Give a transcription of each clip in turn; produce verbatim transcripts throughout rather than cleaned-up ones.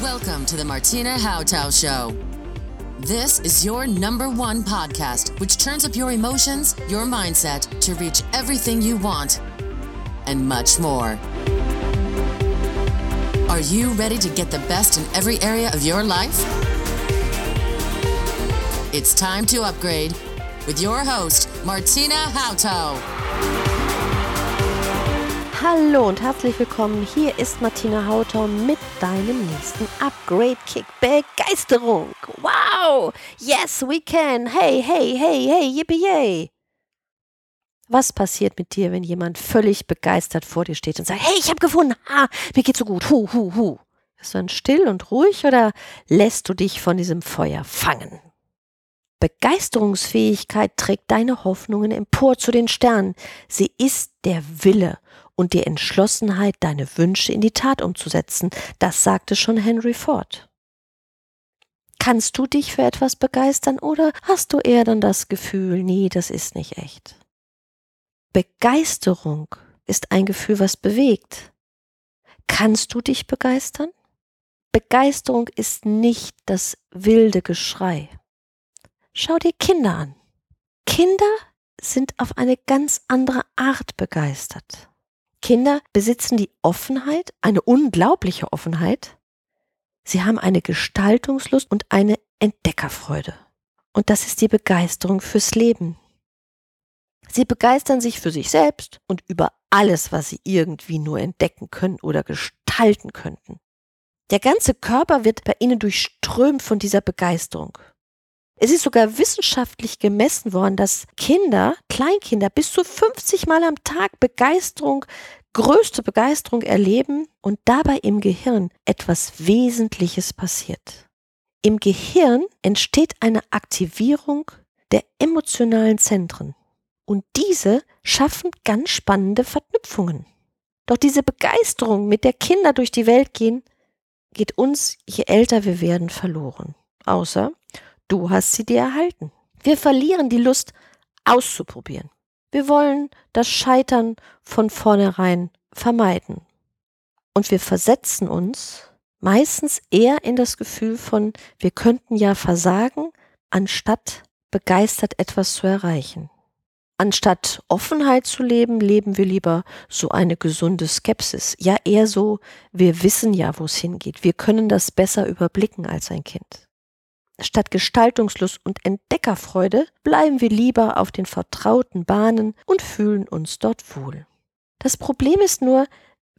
Welcome to the Martina Hautau Show. This is your number one podcast, which turns up your emotions, your mindset to reach everything you want and much more. Are you ready to get the best in every area of your life? It's time to upgrade with your host, Martina Hautau. Hallo und herzlich willkommen, hier ist Martina Hautau mit deinem nächsten Upgrade Kick Begeisterung. Wow, yes we can, hey, hey, hey, hey, yippie, yay. Was passiert mit dir, wenn jemand völlig begeistert vor dir steht und sagt, hey, ich habe gefunden, ah, mir geht's so gut, hu, hu, hu. Bist du dann still und ruhig oder lässt du dich von diesem Feuer fangen? Begeisterungsfähigkeit trägt deine Hoffnungen empor zu den Sternen. Sie ist der Wille und die Entschlossenheit, deine Wünsche in die Tat umzusetzen. Das sagte schon Henry Ford. Kannst du dich für etwas begeistern oder hast du eher dann das Gefühl, nee, das ist nicht echt? Begeisterung ist ein Gefühl, was bewegt. Kannst du dich begeistern? Begeisterung ist nicht das wilde Geschrei. Schau dir Kinder an. Kinder sind auf eine ganz andere Art begeistert. Kinder besitzen die Offenheit, eine unglaubliche Offenheit. Sie haben eine Gestaltungslust und eine Entdeckerfreude. Und das ist die Begeisterung fürs Leben. Sie begeistern sich für sich selbst und über alles, was sie irgendwie nur entdecken können oder gestalten könnten. Der ganze Körper wird bei ihnen durchströmt von dieser Begeisterung. Es ist sogar wissenschaftlich gemessen worden, dass Kinder, Kleinkinder bis zu fünfzig Mal am Tag Begeisterung, größte Begeisterung erleben und dabei im Gehirn etwas Wesentliches passiert. Im Gehirn entsteht eine Aktivierung der emotionalen Zentren und diese schaffen ganz spannende Verknüpfungen. Doch diese Begeisterung, mit der Kinder durch die Welt gehen, geht uns, je älter wir werden, verloren. Außer du hast sie dir erhalten. Wir verlieren die Lust, auszuprobieren. Wir wollen das Scheitern von vornherein vermeiden. Und wir versetzen uns meistens eher in das Gefühl von, wir könnten ja versagen, anstatt begeistert etwas zu erreichen. Anstatt Offenheit zu leben, leben wir lieber so eine gesunde Skepsis. Ja, eher so, wir wissen ja, wo es hingeht. Wir können das besser überblicken als ein Kind. Statt Gestaltungslust und Entdeckerfreude bleiben wir lieber auf den vertrauten Bahnen und fühlen uns dort wohl. Das Problem ist nur,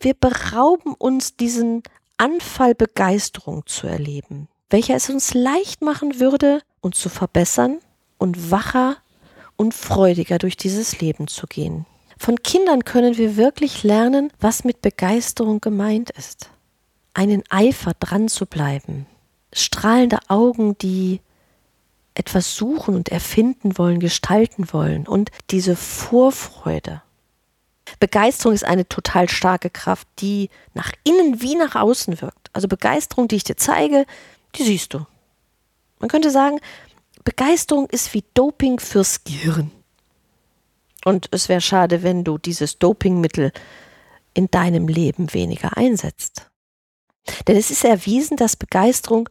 wir berauben uns diesen Anfall Begeisterung zu erleben, welcher es uns leicht machen würde, uns zu verbessern und wacher und freudiger durch dieses Leben zu gehen. Von Kindern können wir wirklich lernen, was mit Begeisterung gemeint ist. Einen Eifer dran zu bleiben. Strahlende Augen, die etwas suchen und erfinden wollen, gestalten wollen und diese Vorfreude. Begeisterung ist eine total starke Kraft, die nach innen wie nach außen wirkt. Also Begeisterung, die ich dir zeige, die siehst du. Man könnte sagen, Begeisterung ist wie Doping fürs Gehirn. Und es wäre schade, wenn du dieses Dopingmittel in deinem Leben weniger einsetzt. Denn es ist erwiesen, dass Begeisterung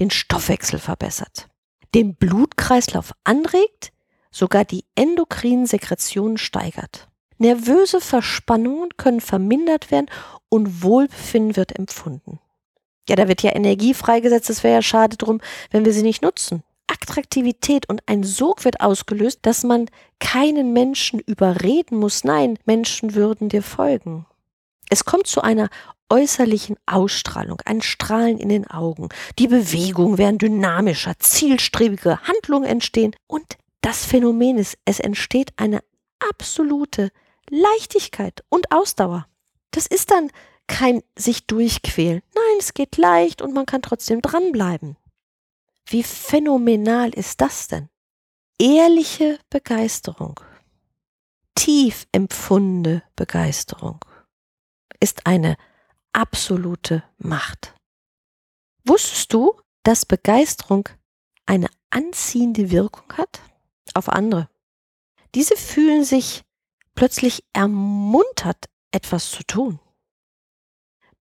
den Stoffwechsel verbessert, den Blutkreislauf anregt, sogar die endokrinen Sekretionen steigert. Nervöse Verspannungen können vermindert werden und Wohlbefinden wird empfunden. Ja, da wird ja Energie freigesetzt, es wäre ja schade drum, wenn wir sie nicht nutzen. Attraktivität und ein Sog wird ausgelöst, dass man keinen Menschen überreden muss. Nein, Menschen würden dir folgen. Es kommt zu einer äußerlichen Ausstrahlung, ein Strahlen in den Augen. Die Bewegungen werden dynamischer, zielstrebige Handlungen entstehen. Und das Phänomen ist, es entsteht eine absolute Leichtigkeit und Ausdauer. Das ist dann kein sich durchquälen. Nein, es geht leicht und man kann trotzdem dranbleiben. Wie phänomenal ist das denn? Ehrliche Begeisterung, tief empfundene Begeisterung ist eine absolute Macht. Wusstest du, dass Begeisterung eine anziehende Wirkung hat auf andere? Diese fühlen sich plötzlich ermuntert, etwas zu tun.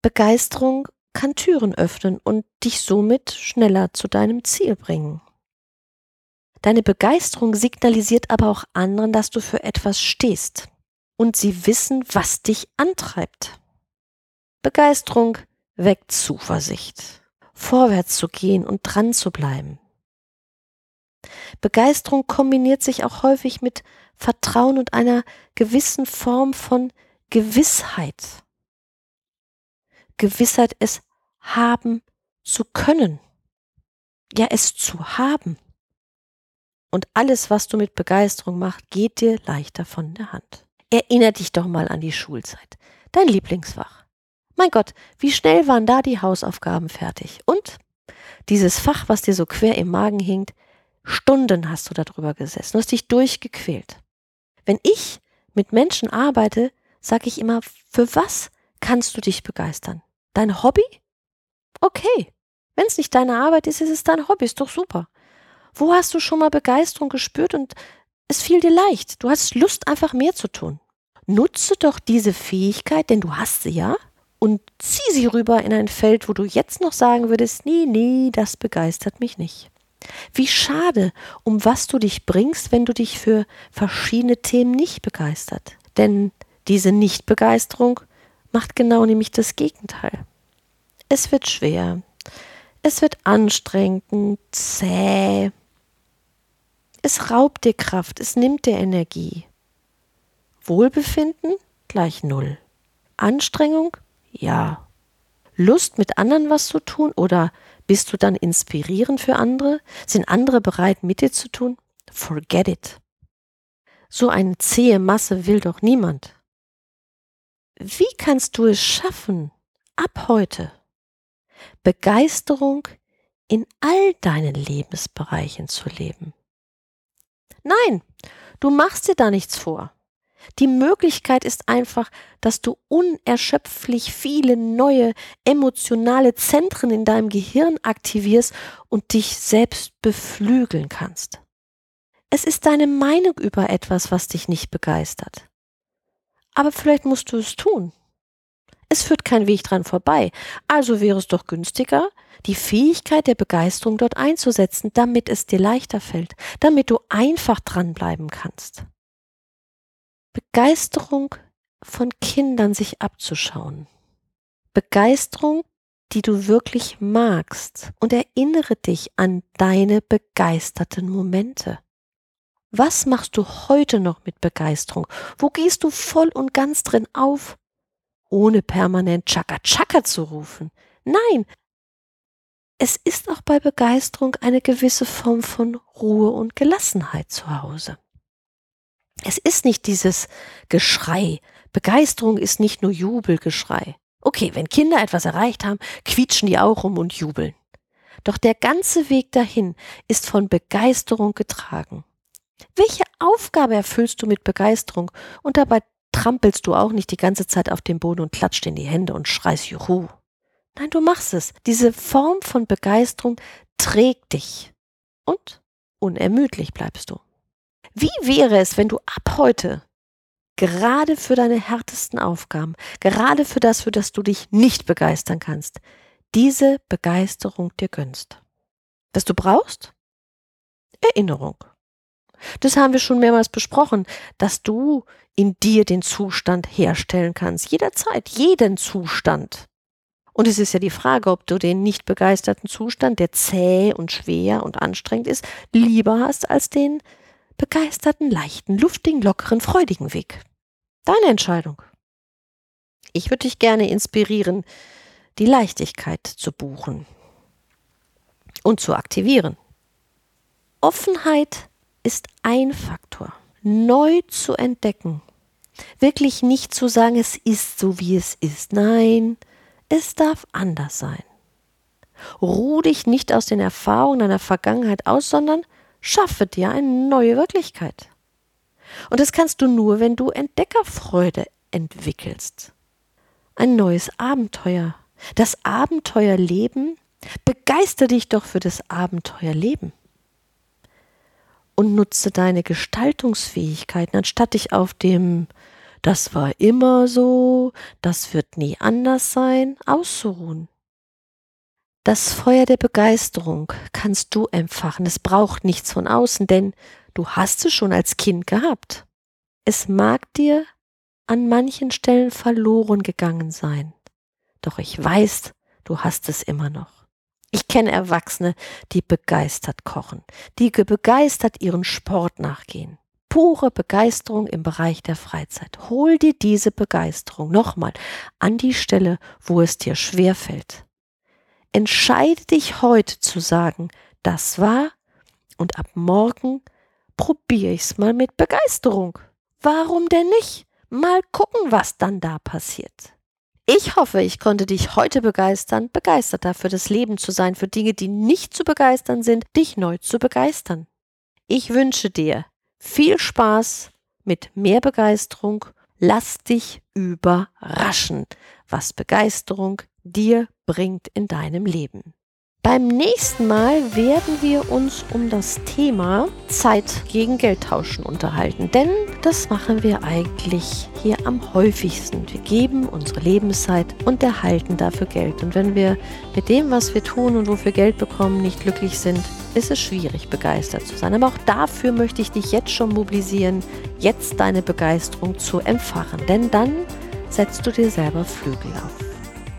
Begeisterung kann Türen öffnen und dich somit schneller zu deinem Ziel bringen. Deine Begeisterung signalisiert aber auch anderen, dass du für etwas stehst und sie wissen, was dich antreibt. Begeisterung weckt Zuversicht, vorwärts zu gehen und dran zu bleiben. Begeisterung kombiniert sich auch häufig mit Vertrauen und einer gewissen Form von Gewissheit. Gewissheit, es haben zu können. Ja, es zu haben. Und alles, was du mit Begeisterung machst, geht dir leichter von der Hand. Erinnere dich doch mal an die Schulzeit, dein Lieblingsfach. Mein Gott, wie schnell waren da die Hausaufgaben fertig? Und dieses Fach, was dir so quer im Magen hinkt, Stunden hast du darüber gesessen, du hast dich durchgequält. Wenn ich mit Menschen arbeite, sage ich immer, für was kannst du dich begeistern? Dein Hobby? Okay, wenn es nicht deine Arbeit ist, ist es dein Hobby, ist doch super. Wo hast du schon mal Begeisterung gespürt und es fiel dir leicht? Du hast Lust, einfach mehr zu tun. Nutze doch diese Fähigkeit, denn du hast sie ja, und zieh sie rüber in ein Feld, wo du jetzt noch sagen würdest, nee, nee, das begeistert mich nicht. Wie schade, um was du dich bringst, wenn du dich für verschiedene Themen nicht begeistert. Denn diese Nichtbegeisterung macht genau nämlich das Gegenteil. Es wird schwer, es wird anstrengend, zäh. Es raubt dir Kraft, es nimmt dir Energie. Wohlbefinden gleich null. Anstrengung? Ja. Lust, mit anderen was zu tun oder bist du dann inspirierend für andere? Sind andere bereit, mit dir zu tun? Forget it. So eine zähe Masse will doch niemand. Wie kannst du es schaffen, ab heute Begeisterung in all deinen Lebensbereichen zu leben? Nein, du machst dir da nichts vor. Die Möglichkeit ist einfach, dass du unerschöpflich viele neue emotionale Zentren in deinem Gehirn aktivierst und dich selbst beflügeln kannst. Es ist deine Meinung über etwas, was dich nicht begeistert. Aber vielleicht musst du es tun. Es führt kein Weg dran vorbei, also wäre es doch günstiger, die Fähigkeit der Begeisterung dort einzusetzen, damit es dir leichter fällt, damit du einfach dranbleiben kannst. Begeisterung von Kindern sich abzuschauen. Begeisterung, die du wirklich magst. Und erinnere dich an deine begeisterten Momente. Was machst du heute noch mit Begeisterung? Wo gehst du voll und ganz drin auf? Ohne permanent Chaka Chaka zu rufen. Nein, es ist auch bei Begeisterung eine gewisse Form von Ruhe und Gelassenheit zu Hause. Es ist nicht dieses Geschrei. Begeisterung ist nicht nur Jubelgeschrei. Okay, wenn Kinder etwas erreicht haben, quietschen die auch rum und jubeln. Doch der ganze Weg dahin ist von Begeisterung getragen. Welche Aufgabe erfüllst du mit Begeisterung? Und dabei trampelst du auch nicht die ganze Zeit auf den Boden und klatscht in die Hände und schreist Juhu. Nein, du machst es. Diese Form von Begeisterung trägt dich. Und unermüdlich bleibst du. Wie wäre es, wenn du ab heute gerade für deine härtesten Aufgaben, gerade für das, für das du dich nicht begeistern kannst, diese Begeisterung dir gönnst? Was du brauchst? Erinnerung. Das haben wir schon mehrmals besprochen, dass du in dir den Zustand herstellen kannst, jederzeit, jeden Zustand. Und es ist ja die Frage, ob du den nicht begeisterten Zustand, der zäh und schwer und anstrengend ist, lieber hast als den begeisterten, leichten, luftigen, lockeren, freudigen Weg. Deine Entscheidung. Ich würde dich gerne inspirieren, die Leichtigkeit zu buchen und zu aktivieren. Offenheit ist ein Faktor. Neu zu entdecken. Wirklich nicht zu sagen, es ist so, wie es ist. Nein, es darf anders sein. Ruh dich nicht aus den Erfahrungen deiner Vergangenheit aus, sondern schaffe dir eine neue Wirklichkeit. Und das kannst du nur, wenn du Entdeckerfreude entwickelst. Ein neues Abenteuer. Das Abenteuerleben, begeistere dich doch für das Abenteuerleben. Und nutze deine Gestaltungsfähigkeiten, anstatt dich auf dem, das war immer so, das wird nie anders sein, auszuruhen. Das Feuer der Begeisterung kannst du entfachen. Es braucht nichts von außen, denn du hast es schon als Kind gehabt. Es mag dir an manchen Stellen verloren gegangen sein. Doch ich weiß, du hast es immer noch. Ich kenne Erwachsene, die begeistert kochen, die begeistert ihren Sport nachgehen. Pure Begeisterung im Bereich der Freizeit. Hol dir diese Begeisterung nochmal an die Stelle, wo es dir schwerfällt. Entscheide dich heute zu sagen, das war, und ab morgen probiere ich es mal mit Begeisterung. Warum denn nicht? Mal gucken, was dann da passiert. Ich hoffe, ich konnte dich heute begeistern, begeisterter für das Leben zu sein, für Dinge, die nicht zu begeistern sind, dich neu zu begeistern. Ich wünsche dir viel Spaß mit mehr Begeisterung. Lass dich überraschen, was Begeisterung dir bringt in deinem Leben. Beim nächsten Mal werden wir uns um das Thema Zeit gegen Geld tauschen unterhalten, denn das machen wir eigentlich hier am häufigsten. Wir geben unsere Lebenszeit und erhalten dafür Geld. Und wenn wir mit dem, was wir tun und wofür Geld bekommen, nicht glücklich sind, ist es schwierig, begeistert zu sein. Aber auch dafür möchte ich dich jetzt schon mobilisieren, jetzt deine Begeisterung zu entfachen, denn dann setzt du dir selber Flügel auf.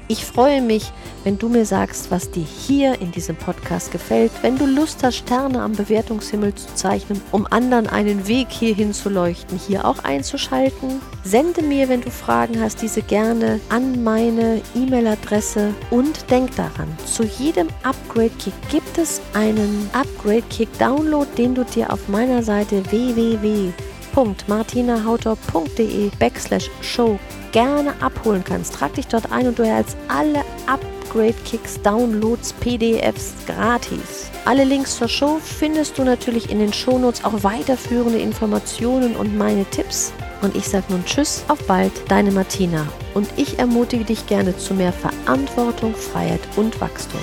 Ich freue mich, wenn du mir sagst, was dir hier in diesem Podcast gefällt, wenn du Lust hast, Sterne am Bewertungshimmel zu zeichnen, um anderen einen Weg hierhin zu leuchten, hier auch einzuschalten. Sende mir, wenn du Fragen hast, diese gerne an meine E-Mail-Adresse und denk daran, zu jedem Upgrade-Kick gibt es einen Upgrade-Kick-Download, den du dir auf meiner Seite w w w punkt martina hautau punkt de slash show gerne abholen kannst. Trag dich dort ein und du erhältst alle Upgrade Kicks, Downloads, P D Fs gratis. Alle Links zur Show findest du natürlich in den Shownotes, auch weiterführende Informationen und meine Tipps. Und ich sage nun Tschüss, auf bald, deine Martina. Und ich ermutige dich gerne zu mehr Verantwortung, Freiheit und Wachstum.